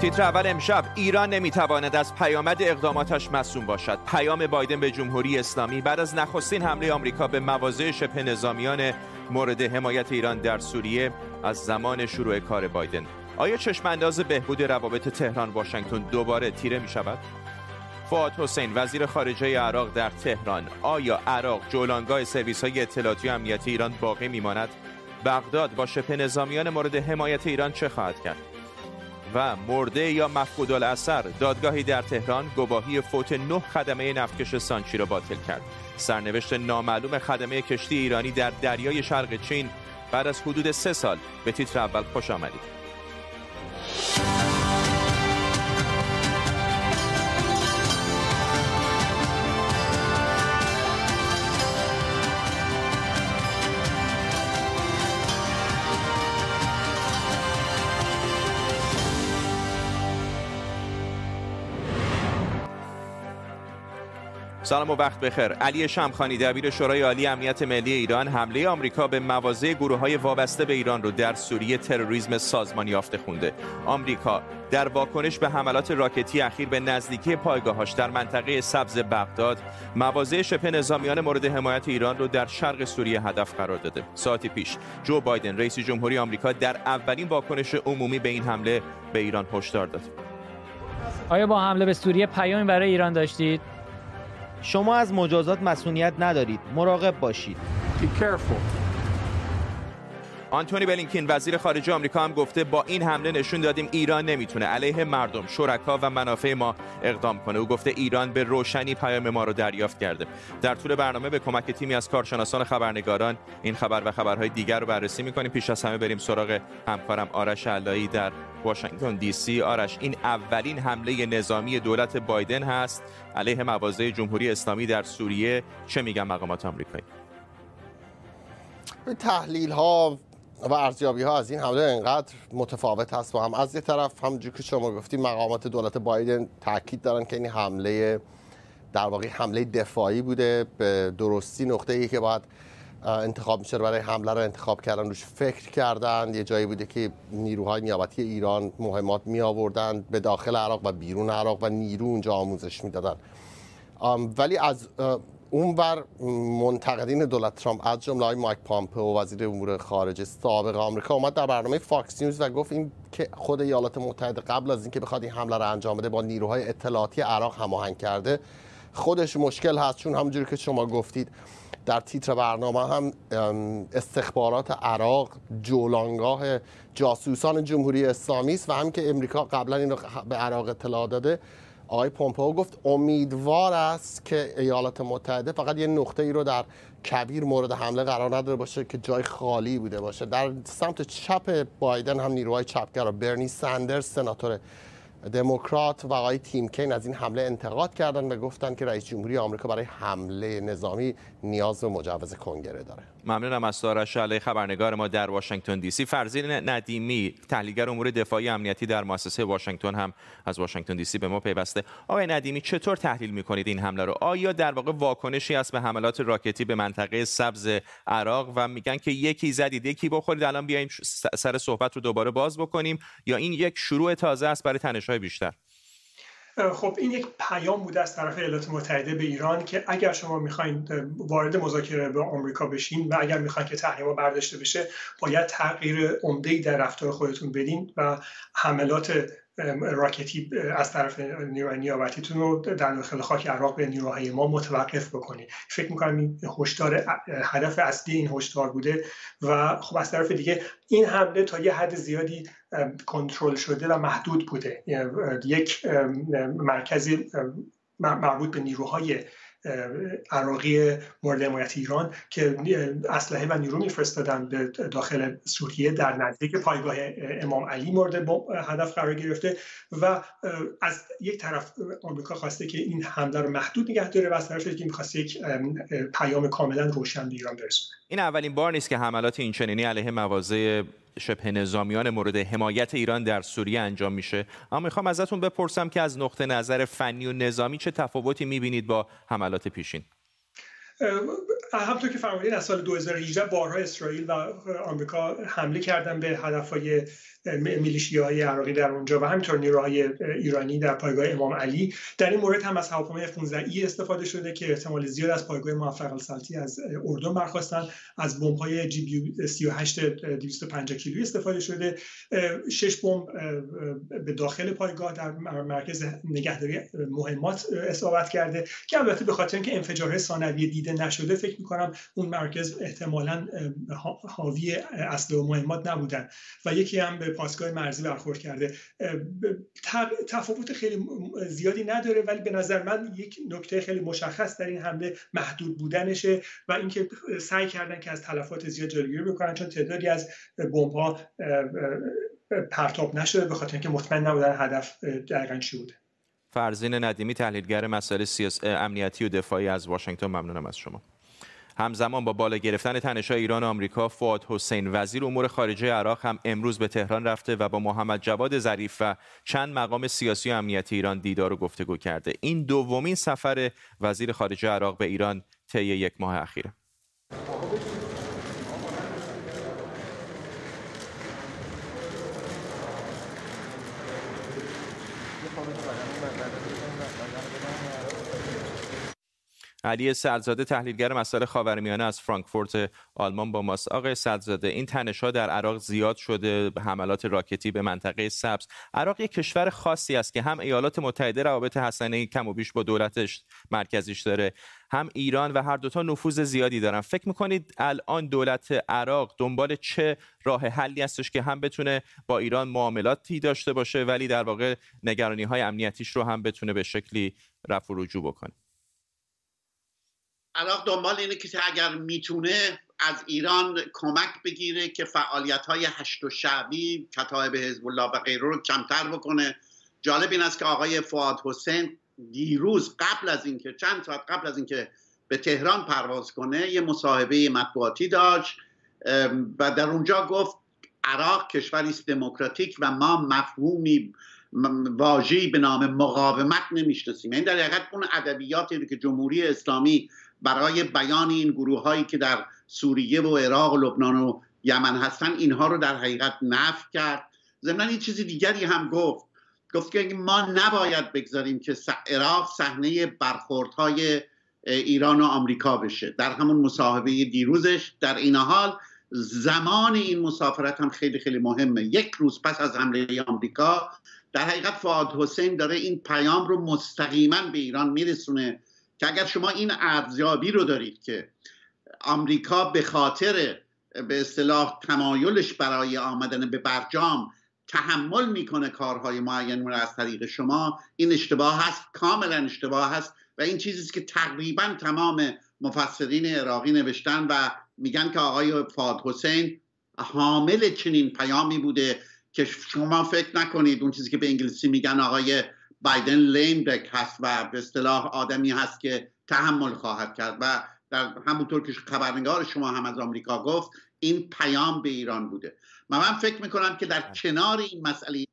تیتر اول امشب: ایران نمیتواند از پیامد اقداماتش معصوم باشد. پیام بایدن به جمهوری اسلامی بعد از نخستین حمله آمریکا به مواضع شبه نظامیان مورد حمایت ایران در سوریه از زمان شروع کار بایدن. آیا چشمانداز بهبود روابط تهران واشنگتن دوباره تیره می شود؟ فؤاد حسین وزیر خارجه عراق در تهران: آیا عراق جولانگاه سرویس‌های اطلاعاتی امنیتی ایران باقی میماند؟ بغداد با شبه نظامیان مورد حمایت ایران چه خواهد کرد؟ و مرده یا مفقود الاثر دادگاهی در تهران گواهی فوت 9 خدمه نفتکش سانچی را باطل کرد. سرنوشت نامعلوم خدمه کشتی ایرانی در دریای شرق چین بعد از حدود 3 سال. به تیتر اول خوش آمدید. سلام و وقت بخیر. علی شمخانی دبیر شورای عالی امنیت ملی ایران حمله آمریکا به مواضع گروه‌های وابسته به ایران رو در سوریه تروریسم سازمانی یافته خونده. آمریکا در واکنش به حملات راکتی اخیر به نزدیکی پایگاه‌هاش در منطقه سبز بغداد مواضع شبه نظامیان مورد حمایت ایران رو در شرق سوریه هدف قرار داده. ساعتی پیش جو بایدن رئیس جمهوری آمریکا در اولین واکنش عمومی به این حمله به ایران هشدار داد. آیا با حمله به سوریه پیامی برای ایران داشتید؟ شما از مجازات مسئولیت ندارید. مراقب باشید. آنتونی بلینکن وزیر خارجه آمریکا هم گفته با این حمله نشون دادیم ایران نمیتونه علیه مردم، شرکا و منافع ما اقدام کنه. او گفته ایران به روشنی پیام ما رو دریافت کرده. در طول برنامه به کمک تیمی از کارشناسان خبرنگاران این خبر و خبرهای دیگر رو بررسی می‌کنیم. پیش از همه بریم سراغ همکارم آرش علایی در واشنگتن دی سی. آرش، این اولین حمله نظامی دولت بایدن هست علیه مواضع جمهوری اسلامی در سوریه. چه میگن مقامات آمریکایی؟ تحلیل‌ها و ارزیابی‌ها از این حمله انقدر متفاوت هست. و هم از یه طرف همونجور که شما گفتید مقامات دولت بایدن تاکید دارن که این حمله در واقع حمله دفاعی بوده. به درستی نقطه‌ای که باید انتخاب میشه برای حمله رو انتخاب کردن، روش فکر کردن. یه جایی بوده که نیروهای نیابتی ایران مهمات می‌آوردن به داخل عراق و بیرون عراق و نیرو اونجا آموزش میدادن. ولی از اونور منتقدین دولت ترامپ از جمله مایک پامپئو وزیر امور خارجه سابق آمریکا اومد در برنامه فاکس نیوز و گفت این که خود ایالات متحده قبل از اینکه بخواد این حمله رو انجام بده با نیروهای اطلاعاتی عراق هماهنگ کرده خودش مشکل هست. چون همونجوری که شما گفتید در تیتر برنامه هم استخبارات عراق جولانگاه جاسوسان جمهوری اسلامی است و هم که امریکا قبلا این رو به عراق اطلاع داده. آقای پومپئو گفت امیدوار است که ایالات متحده فقط یه نقطه ای رو در کبیر مورد حمله قرار نداده باشه که جای خالی بوده باشه. در سمت چپ بایدن هم نیروهای چپگرا برنی سندرز سناتور دموکرات و آقای تیم کین از این حمله انتقاد کردن و گفتن که رئیس جمهوری آمریکا برای حمله نظامی نیاز به مجوز کنگره داره. ممنونم از آرش علایی خبرنگار ما در واشنگتن دی سی. فرزین ندیمی تحلیلگر امور دفاعی امنیتی در مؤسسه واشنگتن هم از واشنگتن دی سی به ما پیوسته. آقای ندیمی چطور تحلیل می‌کنید این حمله رو؟ آیا در واقع واکنشی است به حملات راکتی به منطقه سبز عراق و میگن که یکی زدید یکی بخورید الان بیایم سر صحبت رو دوباره باز بکنیم، یا این یک شروع تازه است برای تنش بیشتر؟ خب این یک پیام بوده از طرف ایالات متحده به ایران که اگر شما میخواین وارد مذاکره با آمریکا بشین و اگر میخواین که تحریما برداشته بشه باید تغییر عمده‌ای در رفتار خودتون بدین و حملات راکتی از طرف نیروهای نیابتیتون رو در داخل خاک عراق به نیروهای ما متوقف بکنید. فکر می‌کنم این هشدار هدف اصلی این هشدار بوده. و خب از طرف دیگه این حمله تا یه حد زیادی کنترل شده و محدود بوده. یک مرکزی مربوط به نیروهای عراقی مورد حمایت ایران که اسلحه و نیرو میفرستادن به داخل سوریه در نزدیک پایگاه امام علی مورد هدف قرار گرفته و از یک طرف آمریکا خواسته که این حمله رو محدود نگه داره و از طرف دیگه می‌خواسته یک پیام کاملا روشن به ایران برسونه. این اولین بار نیست که حملات اینچنینی علیه مواضع شبه نظامیان مورد حمایت ایران در سوریه انجام میشه، اما میخوام ازتون بپرسم که از نقطه نظر فنی و نظامی چه تفاوتی میبینید با حملات پیشین؟ همونطور که فرمودین از سال 2018 بارها اسرائیل و آمریکا حمله کردن به هدفهای میلیشیاهای عراقی در اونجا و همینطور نیروهای ایرانی در پایگاه امام علی. در این مورد هم از هواپیمای F-15E استفاده شده که احتمال زیاد از پایگاه موفق السلطی از اردن برخاستن. از بمب‌های GBU 38 250 کیلویی استفاده شده. 6 بمب به داخل پایگاه در مرکز نگهداری مهمات اصابت کرده که البته به خاطر اینکه انفجارهای ثانویه دیده نشده فکر می‌کنم اون مرکز احتمالاً حاوی اسلحه و مهمات نبودن و یکی هم به پاسگاه مرزی برخورد کرده. تفاوت خیلی زیادی نداره ولی به نظر من یک نکته خیلی مشخص در این حمله محدود بودنشه و اینکه سعی کردن که از تلفات زیاد جلوگیری بکنن چون تعدادی از بمب‌ها پرتاب نشده به خاطر اینکه مطمئن نبودن هدف دقیقاً چی بوده. فرزین ندیمی تحلیلگر مسائل امنیتی و دفاعی از واشنگتن، ممنونم از شما. همزمان با بالا گرفتن تنش‌های ایران و آمریکا، فؤاد حسین وزیر امور خارجه عراق هم امروز به تهران رفته و با محمد جواد ظریف و چند مقام سیاسی و امنیتی ایران دیدار و گفتگو کرده. این دومین سفر وزیر خارجه عراق به ایران طی یک ماه اخیر. علی سرزاده تحلیلگر مسائل خاورمیانه از فرانکفورت آلمان با ماست. آقای سرزاده، این تنش‌ها در عراق زیاد شده، حملات راکتی به منطقه سبز. عراق یک کشور خاصی است که هم ایالات متحده روابط حسنه‌ای کم و بیش با دولتش مرکزیش داره، هم ایران و هر دوتا نفوذ زیادی دارن. فکر می‌کنید الان دولت عراق دنبال چه راه حلی هستش که هم بتونه با ایران معاملاتی داشته باشه ولی در واقع نگرانی‌های امنیتیش رو هم بتونه به شکلی رفع و رجوع بکنه؟ عراق دنبال اینه که اگر میتونه از ایران کمک بگیره که فعالیت‌های هشت و شعبی، کتائب حزب‌الله و غیره رو کمتر بکنه. جالب این است که آقای فؤاد حسین دیروز چند ساعت قبل از اینکه به تهران پرواز کنه یه مصاحبه مطبوعاتی داشت و در اونجا گفت عراق کشوری است دموکراتیک و ما مفهومی واژه‌ای به نام مقاومت نمی‌شناسیم. این در حقیقت اون ادبیاتی که جمهوری اسلامی برای بیان این گروه هایی که در سوریه و عراق و لبنان و یمن هستن اینها رو در حقیقت نفی کرد. ضمناً یه چیز دیگری هم گفت که ما نباید بگذاریم که عراق صحنه برخوردهای ایران و آمریکا بشه. در همون مصاحبه دیروزش در این حال زمان این مسافرت هم خیلی خیلی مهمه. یک روز پس از حمله آمریکا در حقیقت فؤاد حسین داره این پیام رو مستقیما به ایران میرسونه که اگر شما این ارزیابی رو دارید که آمریکا به خاطر به اصطلاح تمایلش برای آمدن به برجام تحمل میکنه کارهای معین از طریق شما، این اشتباه هست، کاملا اشتباه هست و این چیزیست که تقریبا تمام مفسرین عراقی نوشتن و میگن که آقای فؤاد حسین حامل چنین پیامی بوده که شما فکر نکنید اون چیزی که به انگلیسی میگن آقای بایدن لیم دک هست و به اصطلاح آدمی هست که تحمل خواهد کرد و در همونطور که خبرنگار شما هم از آمریکا گفت این پیام به ایران بوده. من فکر میکنم که در کنار این مسئله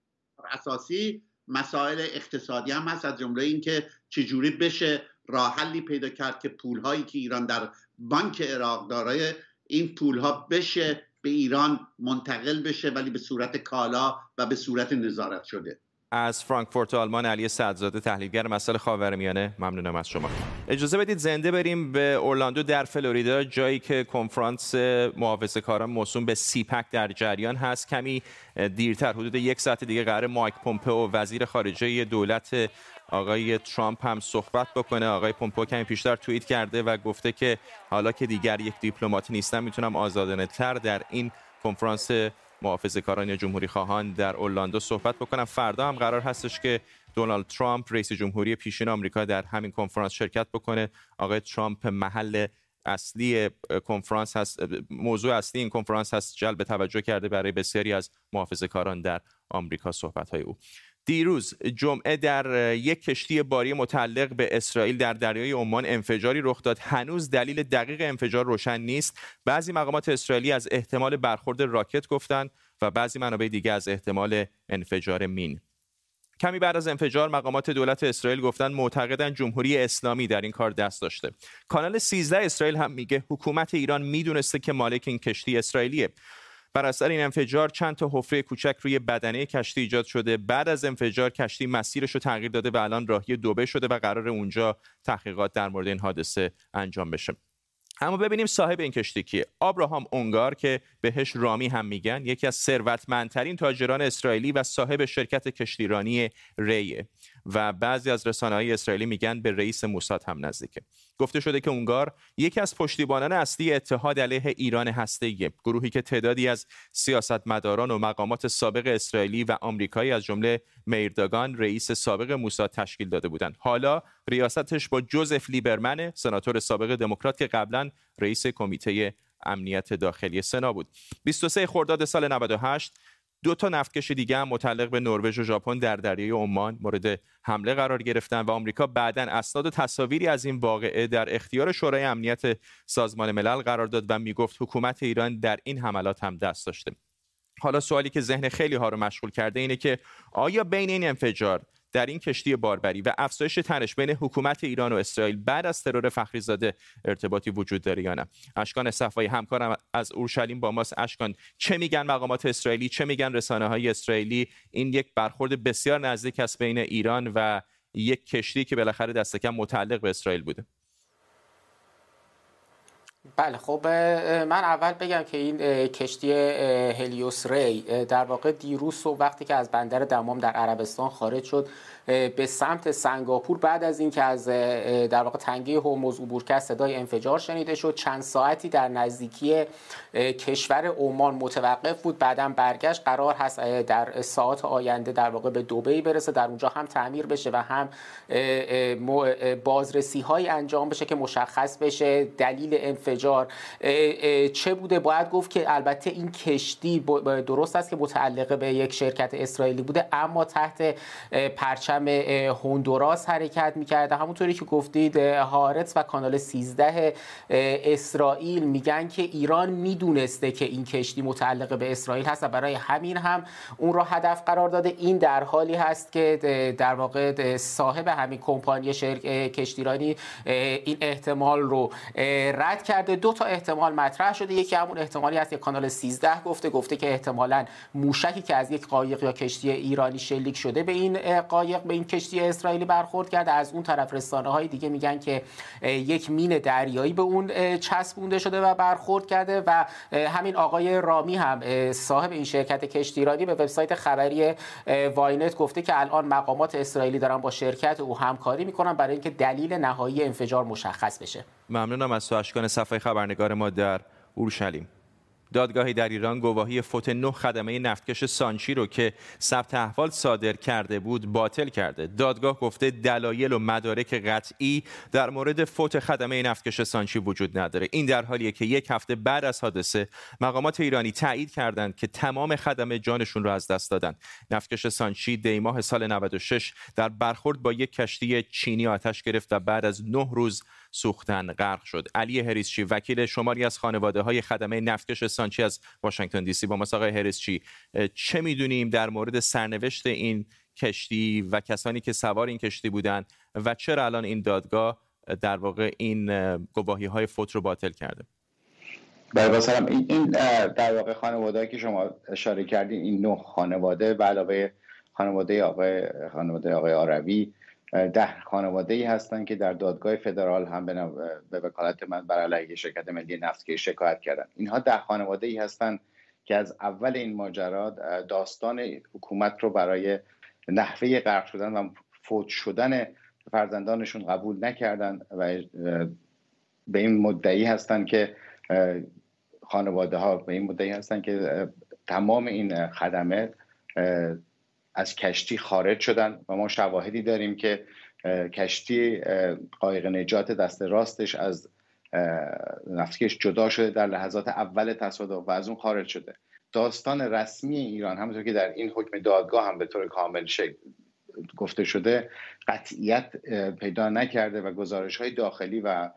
اساسی مسائل اقتصادی هم هست، از جمله این که چجوری بشه راه حلی پیدا کرد که پولهایی که ایران در بانک عراق داره این پولها بشه به ایران منتقل بشه ولی به صورت کالا و به صورت نظارت شده. از فرانکفورت آلمان علی سرزاده تحلیلگر مسائل خاورمیانه، ممنونم از شما. اجازه بدید زنده بریم به اورلاندو در فلوریدا، جایی که کنفرانس محافظه‌کاران موسوم به CPAC در جریان هست. کمی دیرتر حدود یک ساعت دیگه قراره مایک پومپئو وزیر خارجه دولت آقای ترامپ هم صحبت بکنه. آقای پومپئو کمی پیشتر توییت کرده و گفته که حالا که دیگر یک دیپلمات نیستم میتونم آزادانه‌تر در این کنفرانس محافظه‌کاران یا جمهوری خواهان در اورلاندو صحبت بکنم. فردا هم قرار هستش که دونالد ترامپ رئیس جمهوری پیشین آمریکا در همین کنفرانس شرکت بکنه. آقای ترامپ محل اصلی کنفرانس هست، موضوع اصلی این کنفرانس هست. جلب توجه کرده برای بسیاری از محافظه‌کاران در آمریکا صحبت‌های او. دیروز جمعه در یک کشتی باری متعلق به اسرائیل در دریای عمان انفجاری رخ داد. هنوز دلیل دقیق انفجار روشن نیست. بعضی مقامات اسرائیلی از احتمال برخورد راکت گفتند و بعضی منابع دیگه از احتمال انفجار مین. کمی بعد از انفجار مقامات دولت اسرائیل گفتند معتقدند جمهوری اسلامی در این کار دست داشته. کانال 13 اسرائیل هم میگه حکومت ایران میدونسته که مالک این کشتی اسرائیلیه. بر اثر این انفجار چند تا حفره کوچک روی بدنه کشتی ایجاد شده. بعد از انفجار کشتی مسیرش رو تغییر داده و الان راهی دبی شده و قرار اونجا تحقیقات در مورد این حادثه انجام بشه. اما ببینیم صاحب این کشتی کیه. آبراهام اونگار که بهش رامی هم میگن، یکی از ثروتمندترین تاجران اسرائیلی و صاحب شرکت کشتیرانی ریه و بعضی از رسانه‌های اسرائیلی میگن به رئیس موساد هم نزدیکه. گفته شده که اونگار یکی از پشتیبانان اصلی اتحاد علیه ایران هسته‌ایه، گروهی که تعدادی از سیاستمداران و مقامات سابق اسرائیلی و آمریکایی از جمله میر داگان رئیس سابق موساد تشکیل داده بودند. حالا ریاستش با جوزف لیبرمن، سناتور سابق دموکرات که قبلا رئیس کمیته امنیت داخلی سنا بود. 23 خرداد سال 98 دو تا نفتکش دیگه هم متعلق به نروژ و ژاپن در دریای عمان مورد حمله قرار گرفتن و آمریکا بعداً اسناد و تصاویری از این واقعه در اختیار شورای امنیت سازمان ملل قرار داد و میگفت حکومت ایران در این حملات هم دست داشته. حالا سوالی که ذهن خیلی ها رو مشغول کرده اینه که آیا بین این انفجار در این کشتی باربری و افزایش تنش بین حکومت ایران و اسرائیل بعد از ترور فخریزاده ارتباطی وجود داره یا نه؟ اشکان صفایی همکارم از اورشلیم با ماست. اشکان، چه میگن مقامات اسرائیلی، چه میگن رسانه‌های اسرائیلی؟ این یک برخورد بسیار نزدیک است بین ایران و یک کشتی که بالاخره دست کم متعلق به اسرائیل بوده. بله، خب من اول بگم که این کشتی هلیوس ری در واقع دیروز صبح وقتی که از بندر دمام در عربستان خارج شد به سمت سنگاپور، بعد از اینکه از در واقع تنگه هرمز عبور کرد صدای انفجار شنیده شد. چند ساعتی در نزدیکی کشور عمان متوقف بود، بعداً برگشت. قرار هست در ساعات آینده در واقع به دبی برسه، در اونجا هم تعمیر بشه و هم بازرسی‌هایی انجام بشه که مشخص بشه دلیل انفجار چه بوده. باید گفت که البته این کشتی درست است که متعلق به یک شرکت اسرائیلی بوده، اما تحت پرچم هندوراس حرکت می‌کرده. همونطوری که گفتید هارتس و کانال 13 اسرائیل میگن که ایران میدونسته که این کشتی متعلق به اسرائیل هست و برای همین هم اون را هدف قرار داده. این در حالی هست که در واقع صاحب همین کمپانی کشتیرانی این احتمال رو رد کرده. دو تا احتمال مطرح شده. یکی همون احتمالی است که کانال 13 گفته که احتمالاً موشکی که از یک قایق یا کشتی ایرانی شلیک شده به این قایق، به این کشتی اسرائیلی برخورد کرده. از اون طرف رسانه‌های دیگه میگن که یک مین دریایی به اون چسبونده شده و برخورد کرده. و همین آقای رامی هم صاحب این شرکت کشتیرانی به وبسایت خبری واینت گفته که الان مقامات اسرائیلی دارن با شرکت او همکاری میکنن برای اینکه دلیل نهایی انفجار مشخص بشه. ممنونم از اشکان صفایی خبرنگار ما در اورشلیم. دادگاهی در ایران گواهی فوت 9 خدمه نفتکش سانچی رو که ثبت احوال صادر کرده بود باطل کرده. دادگاه گفته دلایل و مدارک قطعی در مورد فوت خدمه نفتکش سانچی وجود نداره. این در حالیه که یک هفته بعد از حادثه مقامات ایرانی تایید کردند که تمام خدمه جانشون رو از دست دادن. نفتکش سانچی دیماه سال 96 در برخورد با یک کشتی چینی آتش گرفت و بعد از 9 روز سوختن غرق شد. علی حریصچی وکیل شماری از خانواده‌های خدمه نفتکش سانچی از واشنگتن دی سی با ما. آقای حریصچی، چه می‌دونیم در مورد سرنوشت این کشتی و کسانی که سوار این کشتی بودند و چرا الان این دادگاه در واقع این گواهی‌های فوت رو باطل کرده؟ بله سلام. این در واقع خانواده‌ای که شما اشاره کردین، این 9 خانواده به علاوه خانواده آقای عربی 10 خانواده‌ای هستند که در دادگاه فدرال هم به وکالت من بر علیه شرکت ملی نفتکش شکایت کردند. اینها 10 خانواده‌ای هستند که از اول این ماجرا داستان حکومت رو برای نحوه غرق شدن و فوت شدن فرزندانشون قبول نکردند و به این مدعی هستند که تمام این خدمه از کشتی خارج شدن و ما شواهدی داریم که کشتی قایق نجات دست راستش از نفتکش جدا شده در لحظات اول تصادف و از اون خارج شده. داستان رسمی ایران همونطور که در این حکم دادگاه هم به طور کامل گفته شده قطعیت پیدا نکرده و گزارش‌های داخلی و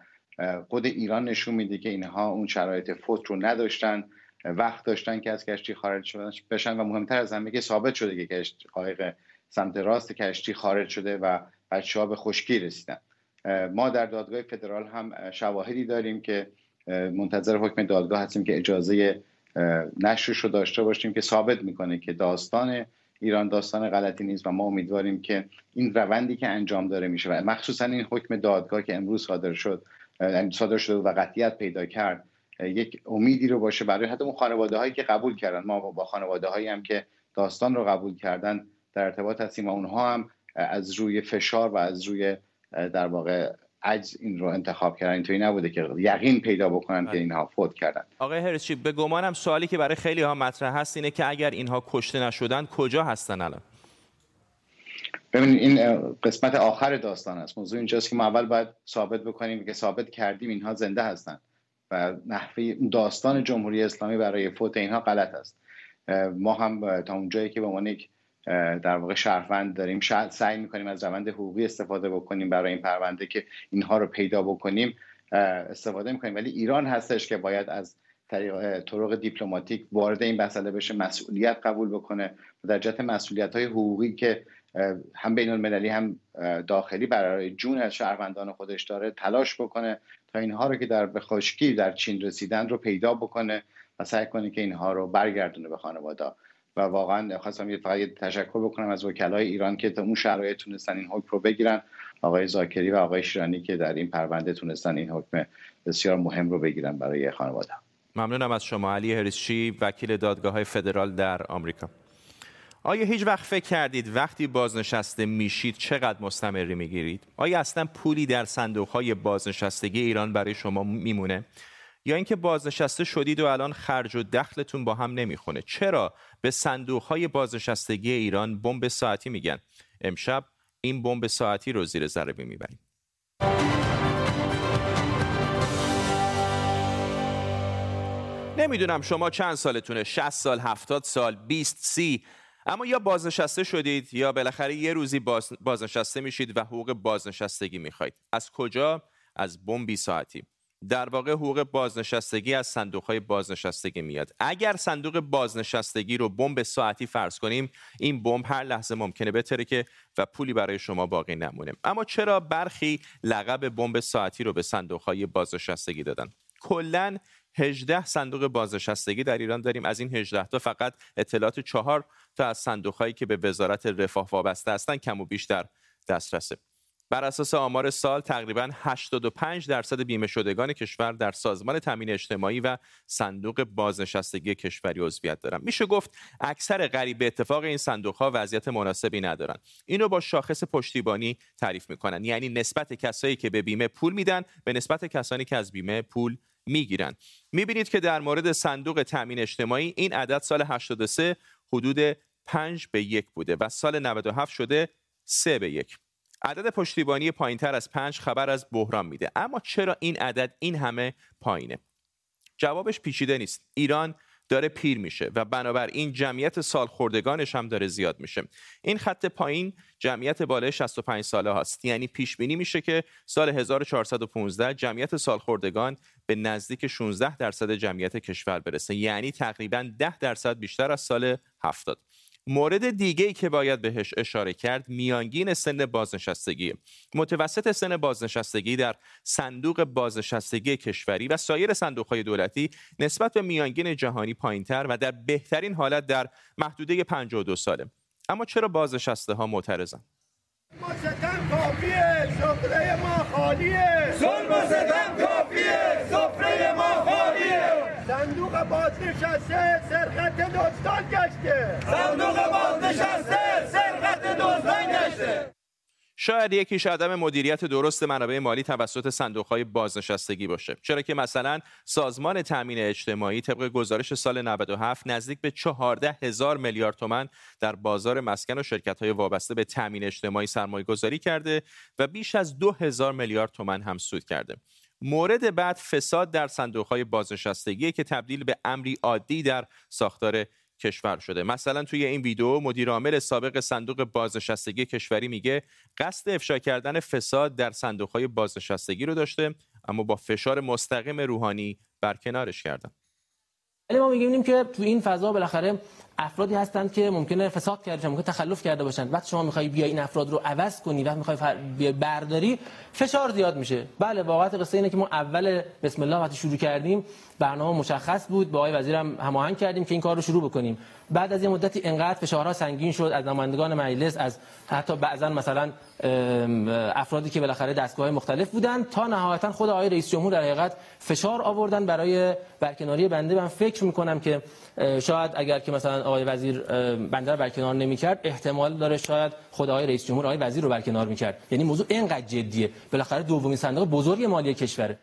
خود ایران نشون میده که اینها اون شرایط فوت رو نداشتن وقت داشتن که از کشتی خارج بشن و مهمتر از همه که ثابت شده که قایق سمت راست کشتی خارج شده و بچه‌ها به خشکی رسیدن. ما در دادگاه فدرال هم شواهدی داریم که منتظر حکم دادگاه هستیم که اجازه نشرش رو داشته باشیم که ثابت میکنه که داستان ایران داستان غلطی نیست و ما امیدواریم که این روندی که انجام داره میشه و مخصوصا این حکم دادگاه که امروز صادر شد و قطعیت پیدا کرد یک امیدی رو باشه برای حتی اون خانواده هایی که قبول کردن. ما با خانواده هایی هم که داستان رو قبول کردن در ارتباط هستیم و اونها هم از روی فشار و از روی در واقع عجز این رو انتخاب کردن. اینطوری نبوده که یقین پیدا بکنن که اینها فوت کردن. آقای هریچی، به گمانم سوالی که برای خیلی ها مطرح هست اینه که اگر اینها کشته نشدن کجا هستن الان؟ ببینید این قسمت آخر داستان است. موضوع اینجاست که ما اول باید ثابت بکنیم که ثابت کردیم اینها زنده هستن و نحوه داستان جمهوری اسلامی برای فوت اینها غلط است. ما هم تا اونجایی که به عنوان یک در واقع شهروند داریم سعی میکنیم از روند حقوقی استفاده بکنیم برای این پرونده که اینها رو پیدا بکنیم استفاده میکنیم، ولی ایران هستش که باید از طرق دیپلماتیک وارد این مسئله بشه، مسئولیت قبول بکنه و در جهت مسئولیت‌های حقوقی که هم بین المللی هم داخلی برای جون از شهروندان خودش داره تلاش بکنه تا اینها رو که در به خشکی در چین رسیدن رو پیدا بکنه و سعی کنه که اینها رو برگردونه به خانواده. و واقعا خواستم فقط تشکر بکنم از وکلای ایران که تا اون شرایط تونستن این حکم رو بگیرن، آقای زاکری و آقای شیرانی که در این پرونده تونستن این حکم بسیار مهم رو بگیرن برای خانواده. ممنونم از شما. علی حریچی، وکیل دادگاه‌های فدرال در آمریکا. آیا هیچ وقت فکر کردید وقتی بازنشسته میشید چقدر مستمری میگیرید؟ آیا اصلا پولی در صندوق‌های بازنشستگی ایران برای شما میمونه؟ یا اینکه بازنشسته شدید و الان خرج و دخلتون با هم نمیخونه؟ چرا به صندوق‌های بازنشستگی ایران بمب ساعتی میگن؟ امشب این بمب ساعتی رو زیر ذره میبریم. نمیدونم شما چند سالتونه، 60 سال، 70 سال، 20، 30، اما یا بازنشسته شدید یا بالاخره یه روزی بازنشسته میشید و حقوق بازنشستگی میخواید. از کجا؟ از بمبی ساعتی. در واقع حقوق بازنشستگی از صندوق‌های بازنشستگی میاد. اگر صندوق بازنشستگی رو بمب ساعتی فرض کنیم، این بمب هر لحظه ممکنه بترکه و پولی برای شما باقی نمونه. اما چرا برخی لقب بمب ساعتی رو به صندوق‌های بازنشستگی دادن؟ کلاً 18 صندوق بازنشستگی در ایران داریم. از این 18 تا فقط اطلاعات 4 تا از صندوق‌هایی که به وزارت رفاه وابسته هستن کم و بیش در دسترسه. بر اساس آمار سال تقریباً 85% بیمه شدگان کشور در سازمان تامین اجتماعی و صندوق بازنشستگی کشوری عضویت دارن. میشه گفت اکثر غریب اتفاق این صندوق‌ها وضعیت مناسبی ندارن. اینو با شاخص پشتیبانی تعریف میکنن، یعنی نسبت کسایی که به بیمه پول میدن به نسبت کسانی که از بیمه پول میگیرن. میبینید که در مورد صندوق تامین اجتماعی این عدد سال 83 حدود 5-1 بوده و سال 97 شده 3-1. عدد پشتیبانی پایینتر از 5 خبر از بحران میده. اما چرا این عدد این همه پایینه؟ جوابش پیچیده نیست. ایران داره پیر میشه و بنابراین جمعیت سالخوردگانش هم داره زیاد میشه. این خط پایین جمعیت بالای 65 ساله هاست. یعنی پیش بینی میشه که سال 1415 جمعیت سالخوردگان به نزدیک 16% جمعیت کشور برسه، یعنی تقریباً 10% بیشتر از سال 70. مورد دیگه‌ای که باید بهش اشاره کرد میانگین سن بازنشستگی. متوسط سن بازنشستگی در صندوق بازنشستگی کشوری و سایر صندوق‌های دولتی نسبت به میانگین جهانی پایین‌تر و در بهترین حالت در محدوده 52 ساله. اما چرا بازنشسته‌ها معترضن؟ مستقیم کافیه، سفره ما خالیه. مستقیم کافیه، سفره ما خالیه. صندوق بازنشسته سرقت دزدان گشته. صندوق بازنشسته سرقت دزدان گشته. شاید یکیش عدم مدیریت درست منابع مالی توسط صندوق‌های بازنشستگی باشه، چرا که مثلا سازمان تامین اجتماعی طبق گزارش سال 97 نزدیک به 14,000 میلیارد تومان در بازار مسکن و شرکت‌های وابسته به تامین اجتماعی سرمایه‌گذاری کرده و بیش از 2,000 میلیارد تومان هم سود کرده. مورد بعد فساد در صندوق‌های بازنشستگی که تبدیل به امری عادی در ساختار کشور شده. مثلا توی این ویدیو مدیر عامل سابق صندوق بازنشستگی کشوری میگه قصد افشا کردن فساد در صندوق‌های بازنشستگی رو داشته، اما با فشار مستقیم روحانی برکنارش کردن. ولی ما می‌بینیم که تو این فضا بالاخره افرادی هستند که ممکنه فساد کرده، ممکنه تخلف کرده باشند. وقتی شما می‌خوای بیای این افراد رو عوض کنی، وقتی می‌خوای برداری، فشار زیاد میشه. بله، واقعیت قصه اینه که ما اول بسم الله وقتی شروع کردیم برنامه مشخص بود، با آقای وزیرم هماهنگ کردیم که این کار رو شروع بکنیم. بعد از یه مدتی انقدر فشارها سنگین شد از نمایندگان مجلس، از حتی بعضن مثلا افرادی که بالاخره دستگاه‌های مختلف بودن، تا نهایتا خود آقای رئیس جمهور در حقیقت فشار آوردن برای برکناری بنده. من فکر می‌کنم که شاید اگر که مثلا آقای وزیر بنده رو برکنار نمی‌کرد، احتمال داره شاید خود آقای رئیس جمهور آقای وزیر رو برکنار می‌کرد. یعنی موضوع اینقدر جدیه، بالاخره دومین صندوق بزرگ مالی کشوره.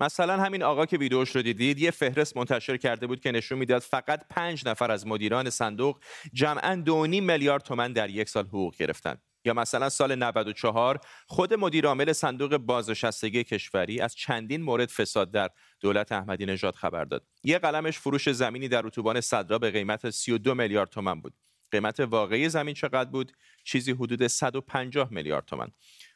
مثلا همین آقا که ویدیوش رو دیدید یه فهرست منتشر کرده بود که نشون میداد فقط 5 نفر از مدیران صندوق جمعاً 2.5 میلیارد تومان در یک سال حقوق گرفتن. یا مثلا سال 94 خود مدیر عامل صندوق بازنشستگی کشوری از چندین مورد فساد در دولت احمدی نژاد خبر داد. یه قلمش فروش زمینی در اتوبان صدرا به قیمت 32 میلیارد تومان بود. قیمت واقعی زمین چقدر بود؟ چیزی حدود 150 میلیارد تومان.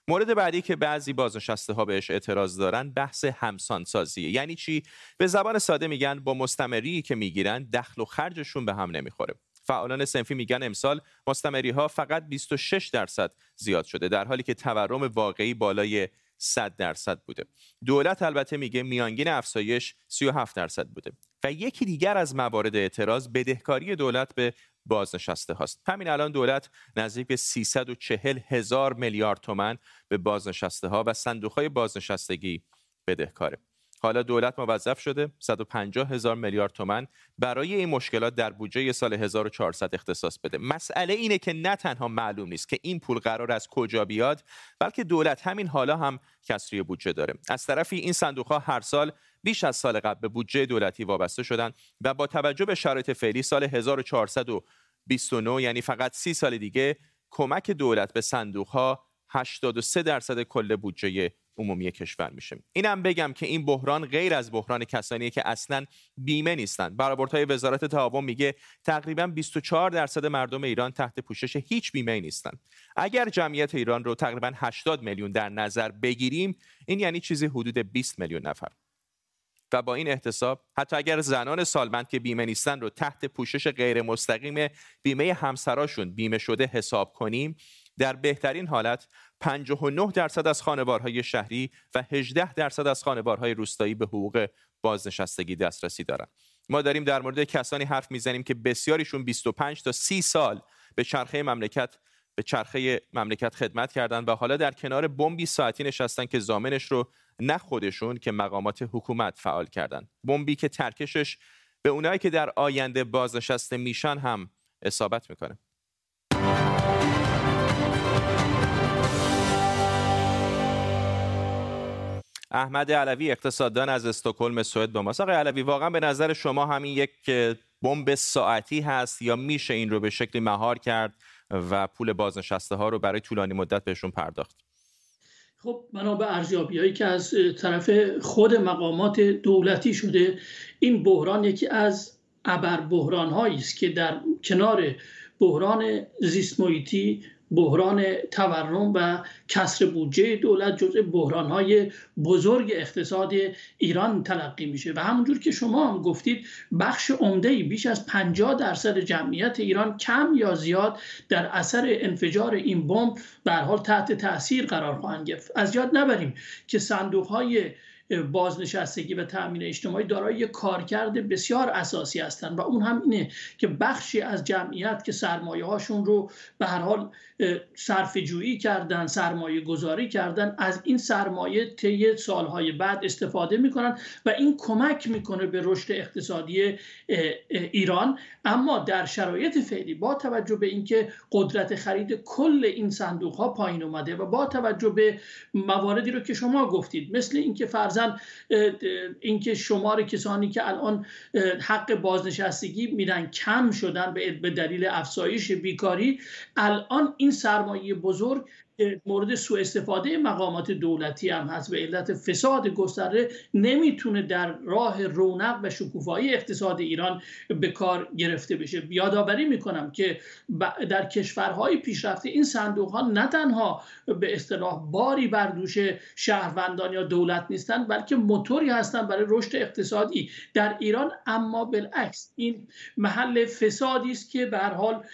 مورد بعدی که بعضی بازنشسته‌ها بهش اعتراض دارن بحث همسانسازیه. یعنی چی؟ به زبان ساده میگن با مستمری که میگیرن دخل و خرجشون به هم نمیخوره. فعالان صنفی میگن امسال مستمری‌ها فقط 26% زیاد شده، در حالی که تورم واقعی بالای 100% بوده. دولت البته میگه میانگین افزایش 37% بوده. و یکی دیگر از موارد اعتراض بدهکاری دولت به بازنشسته هاست. همین الان دولت نزدیک به 340,000 میلیارد تومان به بازنشسته ها و صندوق های بازنشستگی بدهکاره. حالا دولت موظف شده 150,000 میلیارد تومان برای این مشکلات در بودجه سال 1400 اختصاص بده. مسئله اینه که نه تنها معلوم نیست که این پول قرار از کجا بیاد، بلکه دولت همین حالا هم کسری بودجه داره. از طرفی این صندوق‌ها هر سال بیش از سال قبل به بودجه دولتی وابسته شدن و با توجه به شرایط فعلی سال 1429، یعنی فقط 30 سال دیگه، کمک دولت به صندوق‌ها 83% کل بودجه عمومی کشور میشه. اینم بگم که این بحران غیر از بحران کسانی که اصلا بیمه نیستن. برآوردهای وزارت تعاون میگه تقریبا 24% مردم ایران تحت پوشش هیچ بیمه‌ای نیستن. اگر جمعیت ایران رو تقریبا 80 میلیون در نظر بگیریم، این یعنی چیزی حدود 20 میلیون نفر. و با این احتساب حتی اگر زنان سالمند که بیمه نیستن رو تحت پوشش غیر مستقیم بیمه همسراشون بیمه شده حساب کنیم، در بهترین حالت 59% از خانوارهای شهری و 18% از خانوارهای روستایی به حقوق بازنشستگی دسترسی دارند. ما داریم در مورد کسانی حرف میزنیم که بسیاریشون 25 تا 30 سال به چرخه مملکت خدمت کردند و حالا در کنار بمبی ساعتی نشستن که ضامنش رو نه خودشون که مقامات حکومت فعال کردند. بمبی که ترکشش به اونایی که در آینده بازنشسته میشن هم اصابت میکنه. احمد علوی اقتصاددان از استکهلم سوئد با ماست. آقای علوی، واقعا به نظر شما همین یک بمب ساعتی هست یا میشه این رو به شکلی مهار کرد و پول بازنشسته ها رو برای طولانی مدت بهشون پرداخت؟ خب منابع ارزیابی‌هایی که از طرف خود مقامات دولتی شده، این بحران یکی از ابر بحران‌هایی است که در کنار بحران زیست محیطی، بحران تورم و کسر بودجه دولت جزء بحران‌های بزرگ اقتصاد ایران تلقی میشه. و همونجور که شما هم گفتید، بخش عمده‌ای بیش از 50% جمعیت ایران کم یا زیاد در اثر انفجار این بمب به هر حال تحت تاثیر قرار خواهند گرفت. از یاد نبریم که صندوق‌های بازنشستگی و تأمین اجتماعی دارای یک کارکرد بسیار اساسی هستند و اون هم اینه که بخشی از جمعیت که سرمایه هاشون رو به هر حال صرفه‌جویی کردن، سرمایه گذاری کردن، از این سرمایه طی سالهای بعد استفاده میکنن و این کمک میکنه به رشد اقتصادی ایران. اما در شرایط فعلی با توجه به اینکه قدرت خرید کل این صندوق ها پایین اومده و با توجه به مواردی رو که شما گفتید، مثل اینکه اینکه شمار کسانی که الان حق بازنشستگی میدن کم شدن به دلیل افزایش بیکاری، الان این سرمایه بزرگ مورد سوء استفاده مقامات دولتی هم هست به علت فساد گسترده نمیتونه در راه رونق و شکوفایی اقتصاد ایران به کار گرفته بشه. یادآوری میکنم که در کشورهای پیشرفته این صندوق ها نه تنها به اصطلاح باری بر دوش شهروندان یا دولت نیستن، بلکه موتوری هستن برای رشد اقتصادی در ایران. اما بالعکس این محل فسادی است که به هر حال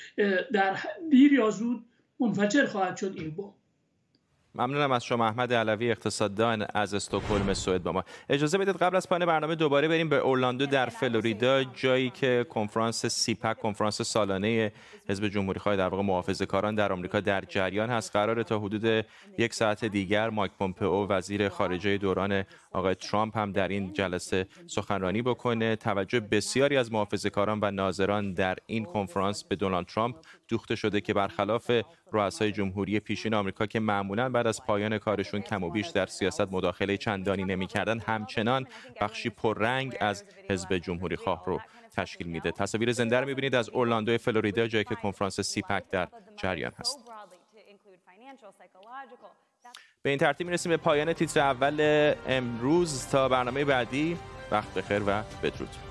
در دیر یا زود منفجر خواهد شد. این با ممنونم از شما. احمد علوی اقتصاددان از استکهلم سوئد با ما. اجازه بدید قبل از پایان برنامه دوباره بریم به اورلاندو در فلوریدا، جایی که کنفرانس سیپک، کنفرانس سالانه حزب جمهوری‌خواه در واقع محافظه‌کاران در آمریکا در جریان هست. قراره تا حدود یک ساعت دیگر مایک پومپئو وزیر خارجه دوران آقای ترامپ هم در این جلسه سخنرانی بکنه. توجه بسیاری از محافظه‌کاران و ناظران در این کنفرانس به دونالد ترامپ دوخته شده که برخلاف رؤسای جمهوری پیشین آمریکا که معمولاً بعد از پایان کارشون کم و بیش در سیاست مداخله چندانی نمی‌کردن، همچنان بخشی پررنگ از حزب جمهوری‌خواه رو تشکیل میده. تصاویر زنده رو می‌بینید از اورلاندو فلوریدا، جایی که کنفرانس سیپک در جریان هست. به این ترتیب می‌رسیم به پایان تیتر اول امروز. تا برنامه بعدی، وقت بخیر و بدرود.